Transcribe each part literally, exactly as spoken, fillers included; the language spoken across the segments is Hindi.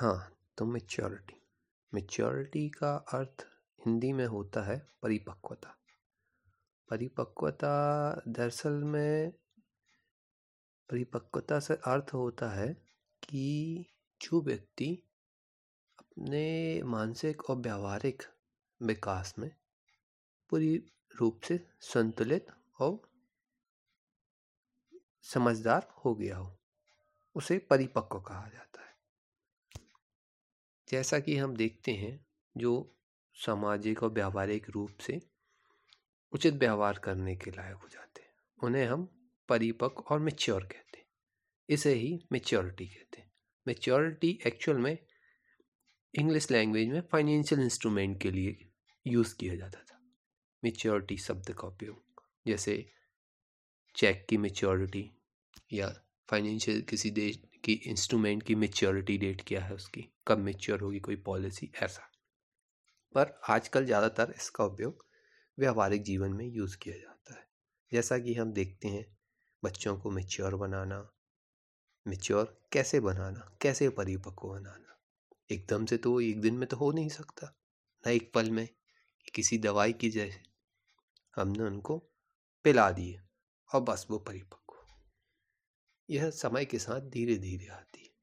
हाँ, तो मेच्योरिटी मेच्योरिटी का अर्थ हिंदी में होता है परिपक्वता। परिपक्वता दरअसल में परिपक्वता से अर्थ होता है कि जो व्यक्ति अपने मानसिक और व्यावहारिक विकास में पूरी रूप से संतुलित और समझदार हो गया हो उसे परिपक्व कहा जाता है। जैसा कि हम देखते हैं जो सामाजिक और व्यावहारिक रूप से उचित व्यवहार करने के लायक हो जाते हैं उन्हें हम परिपक्व और मैच्योर कहते हैं। इसे ही मैच्योरिटी कहते हैं। मैच्योरिटी एक्चुअल में इंग्लिश लैंग्वेज में फाइनेंशियल इंस्ट्रूमेंट के लिए यूज़ किया जाता था। मैच्योरिटी शब्द का उपयोग जैसे चेक की मैच्योरिटी या फाइनेंशियल किसी देश की इंस्ट्रूमेंट की मैच्योरिटी डेट क्या है, उसकी कब मैच्योर होगी कोई पॉलिसी, ऐसा। पर आजकल ज़्यादातर इसका उपयोग व्यावहारिक जीवन में यूज़ किया जाता है। जैसा कि हम देखते हैं बच्चों को मैच्योर बनाना, मैच्योर कैसे बनाना, कैसे परिपक्व बनाना, एकदम से तो एक दिन में तो हो नहीं सकता, ना एक पल में किसी दवाई की जैसे हमने उनको पिला दिए और बस वो परिपक्व। यह समय के साथ धीरे धीरे आती है।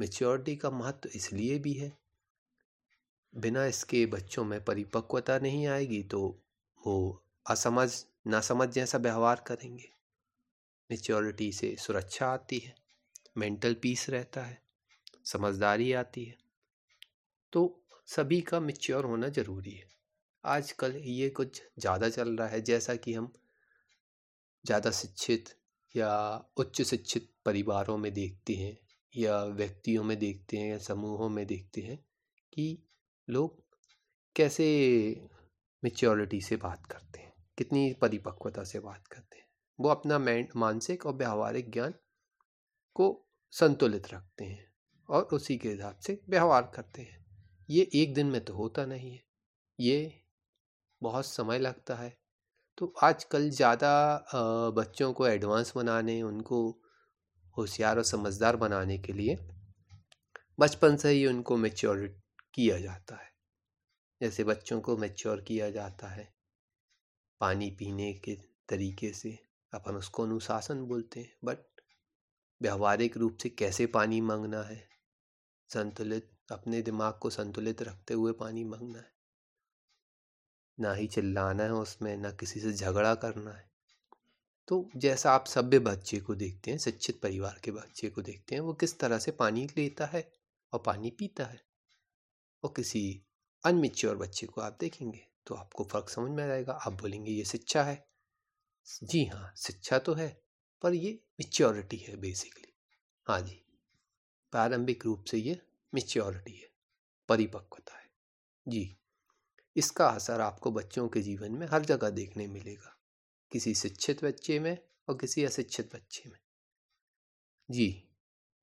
मैच्योरिटी का महत्व इसलिए भी है, बिना इसके बच्चों में परिपक्वता नहीं आएगी तो वो असमझ नासमझ जैसा व्यवहार करेंगे। मैच्योरिटी से सुरक्षा आती है, मेंटल पीस रहता है, समझदारी आती है। तो सभी का मैच्योर होना ज़रूरी है। आजकल ये कुछ ज़्यादा चल रहा है। जैसा कि हम ज़्यादा शिक्षित या उच्च शिक्षित परिवारों में देखते हैं या व्यक्तियों में देखते हैं या समूहों में देखते हैं कि लोग कैसे मैच्योरिटी से बात करते हैं, कितनी परिपक्वता से बात करते हैं। वो अपना मानसिक और व्यावहारिक ज्ञान को संतुलित रखते हैं और उसी के हिसाब से व्यवहार करते हैं। ये एक दिन में तो होता नहीं है, ये बहुत समय लगता है। तो आजकल ज़्यादा बच्चों को एडवांस बनाने, उनको होशियार और समझदार बनाने के लिए बचपन से ही उनको मैच्योर किया जाता है। जैसे बच्चों को मैच्योर किया जाता है पानी पीने के तरीके से, अपन उसको अनुशासन बोलते हैं, बट व्यावहारिक रूप से कैसे पानी मांगना है, संतुलित अपने दिमाग को संतुलित रखते हुए पानी मांगना है, ना ही चिल्लाना है उसमें, ना किसी से झगड़ा करना है। तो जैसा आप सभ्य बच्चे को देखते हैं, शिक्षित परिवार के बच्चे को देखते हैं, वो किस तरह से पानी लेता है और पानी पीता है। और किसी अनमेच्योर बच्चे को आप देखेंगे तो आपको फ़र्क समझ में आएगा। आप बोलेंगे ये शिक्षा है। जी हाँ, शिक्षा तो है, पर ये मैच्योरिटी है बेसिकली। हाँ जी, प्रारंभिक रूप से ये मैच्योरिटी है, परिपक्वता है जी। इसका असर आपको बच्चों के जीवन में हर जगह देखने मिलेगा, किसी शिक्षित बच्चे में और किसी अशिक्षित बच्चे में जी।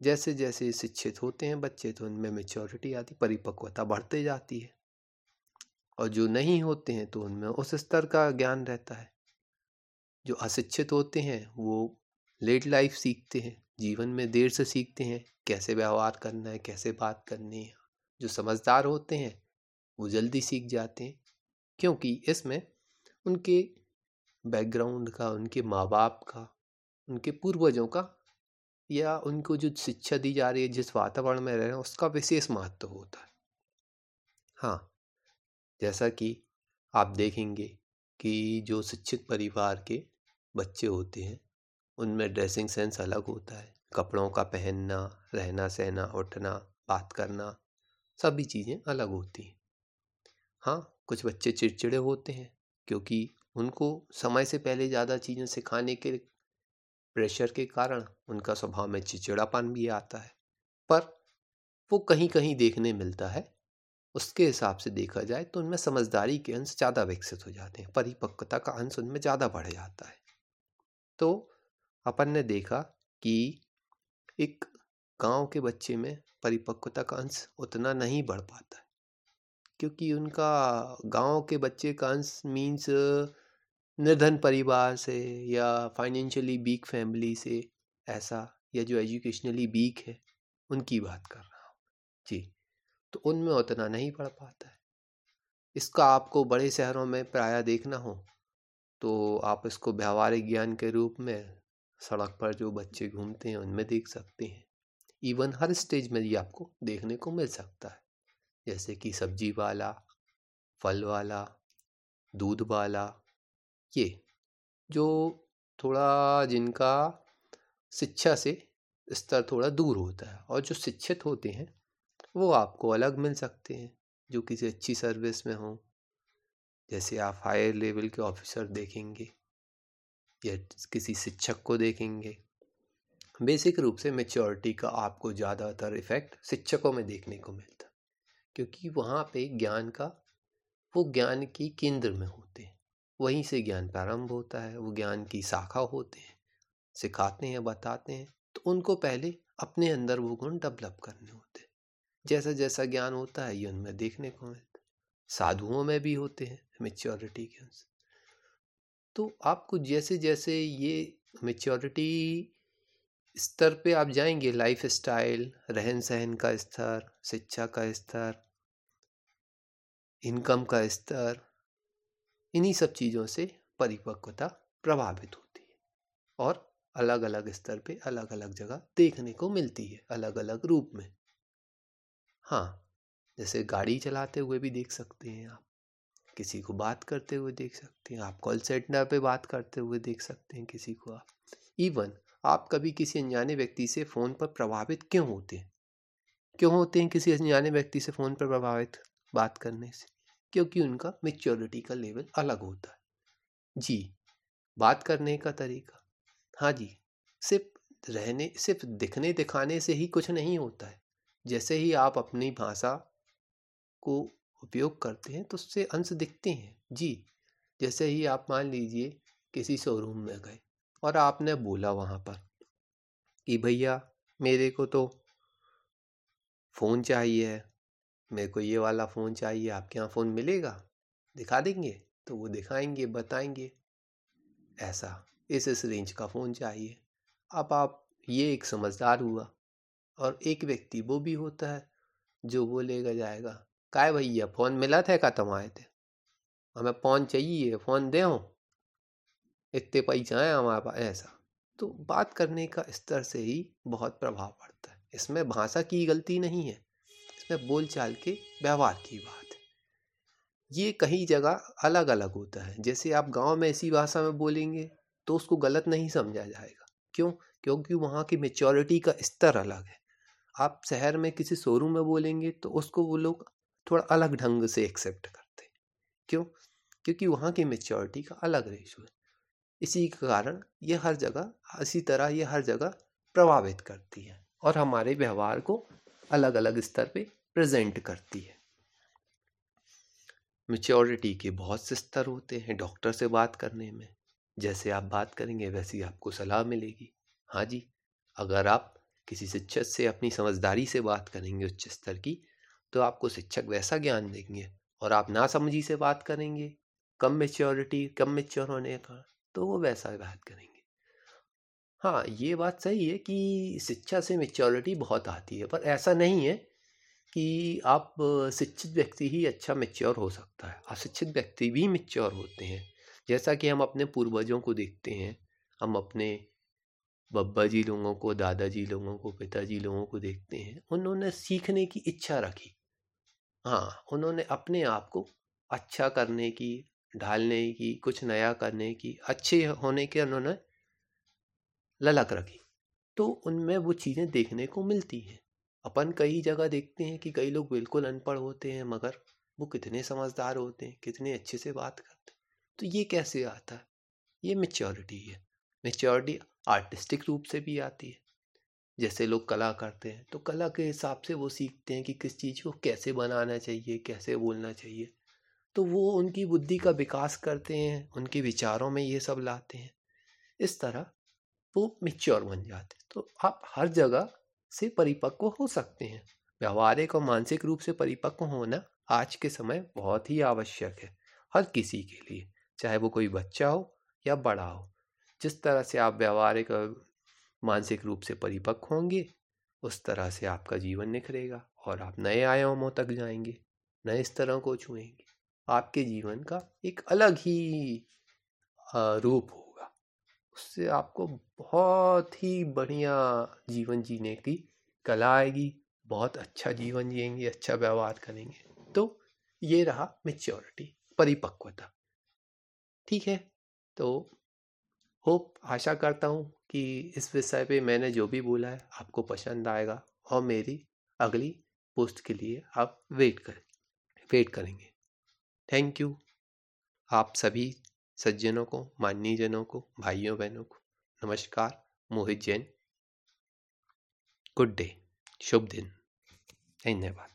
जैसे जैसे शिक्षित होते हैं बच्चे तो उनमें मैच्योरिटी आती, परिपक्वता बढ़ते जाती है, और जो नहीं होते हैं तो उनमें उस स्तर का ज्ञान रहता है। जो अशिक्षित होते हैं वो लेट लाइफ सीखते हैं, जीवन में देर से सीखते हैं कैसे व्यवहार करना है, कैसे बात करनी है। जो समझदार होते हैं वो जल्दी सीख जाते हैं, क्योंकि इसमें उनके बैकग्राउंड का, उनके माँ बाप का, उनके पूर्वजों का या उनको जो शिक्षा दी जा रही है, जिस वातावरण में रह रहे हैं, उसका विशेष महत्व होता है। हाँ, जैसा कि आप देखेंगे कि जो शिक्षित परिवार के बच्चे होते हैं उनमें ड्रेसिंग सेंस अलग होता है, कपड़ों का पहनना, रहना सहना, उठना, बात करना, सभी चीज़ें अलग होती हैं। हाँ, कुछ बच्चे चिड़चिड़े होते हैं क्योंकि उनको समय से पहले ज़्यादा चीज़ें सिखाने के प्रेशर के कारण उनका स्वभाव में चिड़चिड़ापन भी आता है। पर वो कहीं कहीं देखने मिलता है, उसके हिसाब से देखा जाए तो उनमें समझदारी के अंश ज़्यादा विकसित हो जाते हैं, परिपक्वता का अंश उनमें ज़्यादा बढ़ जाता है। तो अपन ने देखा कि एक गांव के बच्चे में परिपक्वता का अंश उतना नहीं बढ़ पाता है, क्योंकि उनका गांव के बच्चे का अंश मीन्स निर्धन परिवार से या फाइनेंशियली वीक फैमिली से, ऐसा, या जो एजुकेशनली वीक है उनकी बात कर रहा हूँ। जी, तो उनमें उतना नहीं पढ़ पाता है। इसका आपको बड़े शहरों में प्रायः देखना हो तो आप इसको व्यावहारिक ज्ञान के रूप में सड़क पर जो बच्चे घूमते हैं उनमें देख सकते हैं। इवन हर स्टेज में ये आपको देखने को मिल सकता है, जैसे कि सब्जी वाला, फल वाला, दूध वाला, ये जो थोड़ा जिनका शिक्षा से स्तर थोड़ा दूर होता है। और जो शिक्षित होते हैं वो आपको अलग मिल सकते हैं, जो किसी अच्छी सर्विस में हों, जैसे आप हायर लेवल के ऑफिसर देखेंगे या किसी शिक्षक को देखेंगे। बेसिक रूप से मैच्योरिटी का आपको ज़्यादातर इफ़ेक्ट शिक्षकों में देखने को मिलता, क्योंकि वहाँ पे ज्ञान का वो ज्ञान की केंद्र में होते हैं, वहीं से ज्ञान प्रारंभ होता है, वो ज्ञान की शाखा होते हैं, सिखाते हैं, बताते हैं। तो उनको पहले अपने अंदर वो गुण डेवलप करने होते हैं। जैसा जैसा ज्ञान होता है ये उनमें देखने को मिलता है। साधुओं में भी होते हैं मैच्योरिटी के अंश। तो आपको जैसे जैसे ये मैच्योरिटी स्तर पे आप जाएंगे, लाइफ स्टाइल, रहन सहन का स्तर, शिक्षा का स्तर, इनकम का स्तर, इन्हीं सब चीज़ों से परिपक्वता प्रभावित होती है और अलग अलग स्तर पे अलग अलग जगह देखने को मिलती है, अलग अलग रूप में। हाँ, जैसे गाड़ी चलाते हुए भी देख सकते हैं आप, किसी को बात करते हुए देख सकते हैं आप, कॉल सेंटर पे बात करते हुए देख सकते हैं किसी को आप। इवन आप कभी किसी अनजाने व्यक्ति से फ़ोन पर प्रभावित क्यों होते हैं क्यों होते हैं किसी अनजाने व्यक्ति से फ़ोन पर प्रभावित बात करने से? क्योंकि उनका मैच्योरिटी का लेवल अलग होता है। जी, बात करने का तरीका, हाँ जी, सिर्फ रहने सिर्फ दिखने दिखाने से ही कुछ नहीं होता है। जैसे ही आप अपनी भाषा को उपयोग करते हैं तो उससे अंश दिखते हैं। जी, जैसे ही आप मान लीजिए किसी शोरूम में गए और आपने बोला वहाँ पर कि भैया मेरे को तो फ़ोन चाहिए, मेरे को ये वाला फ़ोन चाहिए, आपके यहाँ फ़ोन मिलेगा, दिखा देंगे? तो वो दिखाएंगे, बताएंगे ऐसा इस इस रेंज का फ़ोन चाहिए। अब आप ये एक समझदार हुआ, और एक व्यक्ति वो भी होता है जो वो लेगा जाएगा, काय भैया फ़ोन मिला था का तमाए थे, हमें फ़ोन चाहिए, फ़ोन दे हों, इतने पैसा है हमारे पास, ऐसा। तो बात करने का स्तर से ही बहुत प्रभाव पड़ता है। इसमें भाषा की गलती नहीं है, इसमें बोलचाल के व्यवहार की बात है। ये कहीं जगह अलग अलग होता है। जैसे आप गांव में ऐसी भाषा में बोलेंगे तो उसको गलत नहीं समझा जाएगा। क्यों? क्योंकि वहाँ की मैच्योरिटी का स्तर अलग है। आप शहर में किसी शोरूम में बोलेंगे तो उसको वो लोग थोड़ा अलग ढंग से एक्सेप्ट करते हैं। क्यों? क्योंकि वहाँ की मैच्योरिटी का अलग रेशो है। इसी के कारण ये हर जगह इसी तरह ये हर जगह प्रभावित करती है और हमारे व्यवहार को अलग अलग स्तर पे प्रेजेंट करती है। मैच्योरिटी के बहुत से स्तर होते हैं। डॉक्टर से बात करने में जैसे आप बात करेंगे वैसी आपको सलाह मिलेगी। हाँ जी, अगर आप किसी शिक्षक से अपनी समझदारी से बात करेंगे उच्च स्तर की तो आपको शिक्षक वैसा ज्ञान देंगे, और आप नासमझी से बात करेंगे कम मैच्योरिटी कम मैच्योर होने का तो वो वैसा बात करेंगे। हाँ, ये बात सही है कि शिक्षा से मैच्योरिटी बहुत आती है, पर ऐसा नहीं है कि आप शिक्षित व्यक्ति ही अच्छा मैच्योर हो सकता है। अशिक्षित व्यक्ति भी मैच्योर होते हैं। जैसा कि हम अपने पूर्वजों को देखते हैं, हम अपने बब्बा जी लोगों को, दादाजी लोगों को, पिताजी लोगों को देखते हैं, उन्होंने सीखने की इच्छा रखी। हाँ, उन्होंने अपने आप को अच्छा करने की, ढालने की, कुछ नया करने की, अच्छे होने के उन्होंने ललक रखी, तो उनमें वो चीज़ें देखने को मिलती हैं। अपन कई जगह देखते हैं कि कई लोग बिल्कुल अनपढ़ होते हैं मगर वो कितने समझदार होते हैं, कितने अच्छे से बात करते हैं। तो ये कैसे आता है? ये मैच्योरिटी है। मैच्योरिटी आर्टिस्टिक रूप से भी आती है। जैसे लोग कला करते हैं तो कला के हिसाब से वो सीखते हैं कि किस चीज़ को कैसे बनाना चाहिए, कैसे बोलना चाहिए, तो वो उनकी बुद्धि का विकास करते हैं, उनके विचारों में ये सब लाते हैं। इस तरह वो मैच्योर बन जाते। तो आप हर जगह से परिपक्व हो सकते हैं। व्यवहारिक और मानसिक रूप से परिपक्व होना आज के समय बहुत ही आवश्यक है हर किसी के लिए, चाहे वो कोई बच्चा हो या बड़ा हो। जिस तरह से आप व्यवहारिक और मानसिक रूप से परिपक्व होंगे उस तरह से आपका जीवन निखरेगा और आप नए आयामों तक जाएंगे, नए स्तरों को छुएंगे। आपके जीवन का एक अलग ही रूप होगा, उससे आपको बहुत ही बढ़िया जीवन जीने की कला आएगी, बहुत अच्छा जीवन जिएंगे, अच्छा व्यवहार करेंगे। तो ये रहा मैच्योरिटी, परिपक्वता। ठीक है, तो होप, आशा करता हूँ कि इस विषय पे मैंने जो भी बोला है आपको पसंद आएगा और मेरी अगली पोस्ट के लिए आप वेट करें वेट करेंगे। थैंक यू आप सभी सज्जनों को, माननीय जनों को, भाइयों बहनों को। नमस्कार, मोहित जैन। गुड डे, शुभ दिन, धन्यवाद।